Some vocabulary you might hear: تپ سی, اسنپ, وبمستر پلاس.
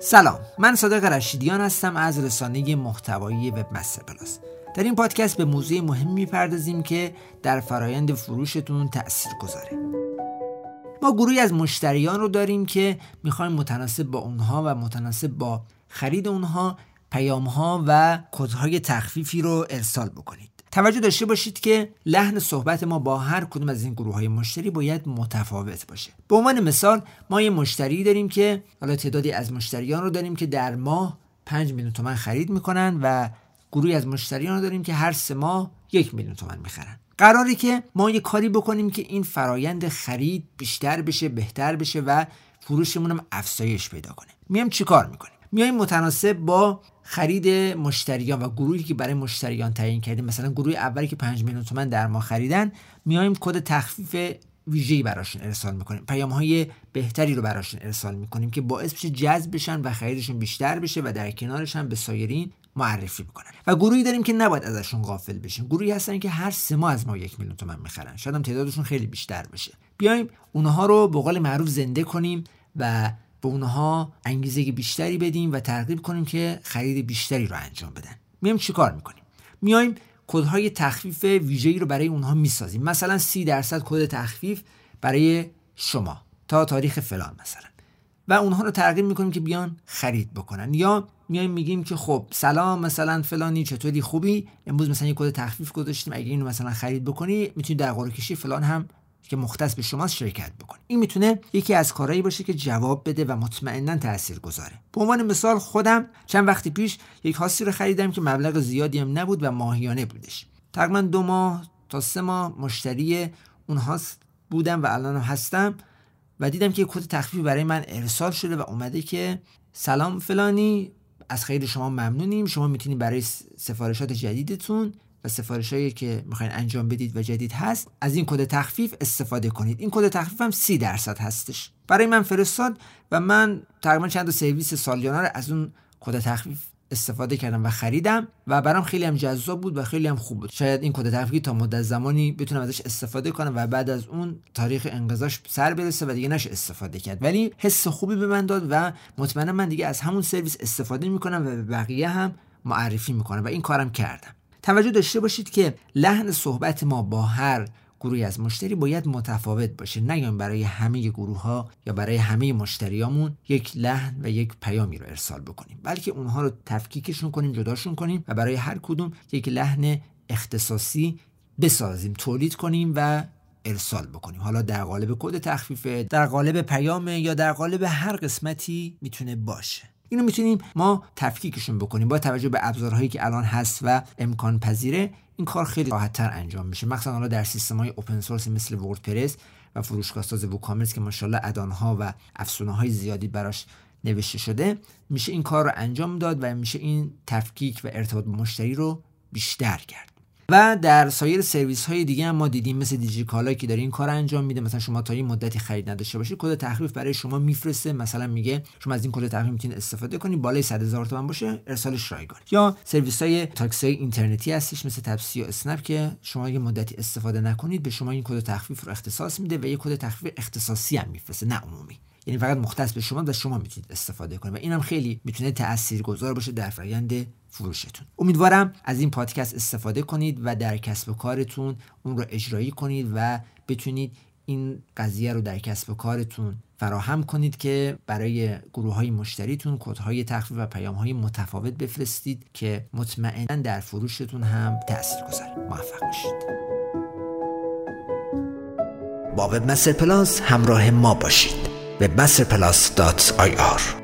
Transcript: سلام، من صادق رشیدیان هستم از رسانه محتوایی وبمستر پلاس. در این پادکست به موضوع مهم می‌پردازیم که در فرایند فروشتون تأثیر گذاره. ما گروهی از مشتریان رو داریم که می‌خوایم متناسب با اونها و متناسب با خرید اونها پیام‌ها و کدهای تخفیفی رو ارسال بکنید. توجه داشته باشید که لحن صحبت ما با هر کدوم از این گروه‌های مشتری باید متفاوت باشه. به عنوان مثال ما یه مشتری داریم که حالا تعدادی از مشتریان رو داریم که در ماه 5 میلیون تومان خرید میکنن و گروهی از مشتریان رو داریم که هر 3 ماه 1 میلیون تومان میخرن. قراره که ما یه کاری بکنیم که این فرایند خرید بیشتر بشه، بهتر بشه و فروشمون هم افزایش پیدا کنه. میام چیکار میکنیم؟ میایم متناسب با خرید مشتریان و گروهی که برای مشتریان تعیین کردیم، مثلا گروه اولی که 5 میلیون تومان در ماه خریدن، میایم کد تخفیف ویژه‌ای براشون ارسال میکنیم، پیام‌های بهتری رو براشون ارسال میکنیم که باعث بشه جذب بشن و خریدشون بیشتر بشه و در کنارش هم به سایرین معرفی میکنن. و گروهی داریم که نباید ازشون غافل بشیم، گروهی هستن که هر 3 ماه از ما 1 میلیون تومان میخرن، شاید هم تعدادشون خیلی بیشتر بشه. بیایم اونها رو به قول معروف زنده کنیم و به اونها انگیزه بیشتری بدیم و ترغیب کنیم که خرید بیشتری رو انجام بدن. میایم چیکار میکنیم؟ میایم کدهای تخفیف ویژه‌ای رو برای اونها میسازیم. مثلا 30% کد تخفیف برای شما تا تاریخ فلان مثلا، و اونها رو ترغیب میکنیم که بیان خرید بکنن. یا میایم میگیم که خب سلام مثلا فلانی، چطوری، خوبی؟ امروز مثلا یه کد تخفیف گذاشتیم، اگه اینو مثلا خرید بکنی میتونی در قرعه کشی فلان هم که مختص به شماست شرکت بکنید. این میتونه یکی از کارهایی باشه که جواب بده و مطمئناً تاثیرگذاره. به عنوان مثال خودم چند وقتی پیش یک هاسی رو خریدم که مبلغ زیادی هم نبود و ماهیانه بودش. تقریباً 2 ماه تا 3 ماه مشتری اون هاست بودم و الان هم هستم و دیدم که یک کد تخفیف برای من ارسال شده و اومده که سلام فلانی، از خرید شما ممنونیم، شما میتونید برای سفارشات جدیدتون و سفارشایی که میخواین انجام بدید و جدید هست از این کد تخفیف استفاده کنید. این کد تخفیف هم 30% هستش. برای من فرستاد و من تقریبا چند تا سرویس سالیانه رو از اون کد تخفیف استفاده کردم و خریدم و برام خیلی هم جذاب بود و خیلی هم خوب بود. شاید این کد تخفیف تا مدت زمانی بتونم ازش استفاده کنم و بعد از اون تاریخ انقضاش سر برسه و دیگه نشه استفاده کرد، ولی حس خوبی به من داد و مطمئنم من دیگه از همون سرویس استفاده میکنم و به بقیه هم معرفی میکنم و این کارم کردم. توجه داشته باشید که لحن صحبت ما با هر گروهی از مشتری باید متفاوت باشه. نگیم برای همه گروه‌ها یا برای همه مشتریامون یک لحن و یک پیامی رو ارسال بکنیم، بلکه اونها رو تفکیکشون کنیم، جداشون کنیم و برای هر کدوم یک لحن اختصاصی بسازیم، تولید کنیم و ارسال بکنیم. حالا در قالب کد تخفیف، در قالب پیام یا در قالب هر قسمتی میتونه باشه. اینو میتونیم ما تفکیکشون بکنیم با توجه به ابزارهایی که الان هست و امکان پذیره. این کار خیلی راحت‌تر انجام میشه، مخصوصا حالا در سیستم‌های اوپن سورس مثل وردپرس و فروشگاه‌ساز ووکامرس که ماشاءالله ادان‌ها و افسونه‌های زیادی براش نوشته شده، میشه این کار رو انجام داد و میشه این تفکیک و ارتباط با مشتری رو بیشتر کرد. و در سایر سرویس‌های دیگه هم ما دیدیم، مثل دیجی کالا که داره این کار انجام میده. مثلا شما تا این مدتی خرید نداشته باشید، کد تخفیف برای شما میفرسته، مثلا میگه شما از این کد تخفیف میتونید استفاده کنید، بالای 100,000 تومان باشه ارسالش رایگان. یا سرویس‌های تاکسی‌های اینترنتی هستش مثل تپ سی و اسنپ که شما یه مدتی استفاده نکنید، به شما این کد تخفیف رو اختصاص میده و یه کد تخفیف اختصاصی هم میفرسته، نه عمومی، یعنی فقط مختص به شما و شما میتونید استفاده کنید و اینم خیلی میتونه تاثیرگذار باشه در فرآیند فروشتون. امیدوارم از این پادکست استفاده کنید و در کسب و کارتون اون رو اجرایی کنید و بتونید این قضیه رو در کسب و کارتون فراهم کنید که برای گروه‌های مشتریتون کدهای تخفیف و پیام‌های متفاوت بفرستید که مطمئناً در فروشتون هم تاثیرگذار. موفق باشید. با وبمستر پلاس همراه ما باشید. webmasterplus.ir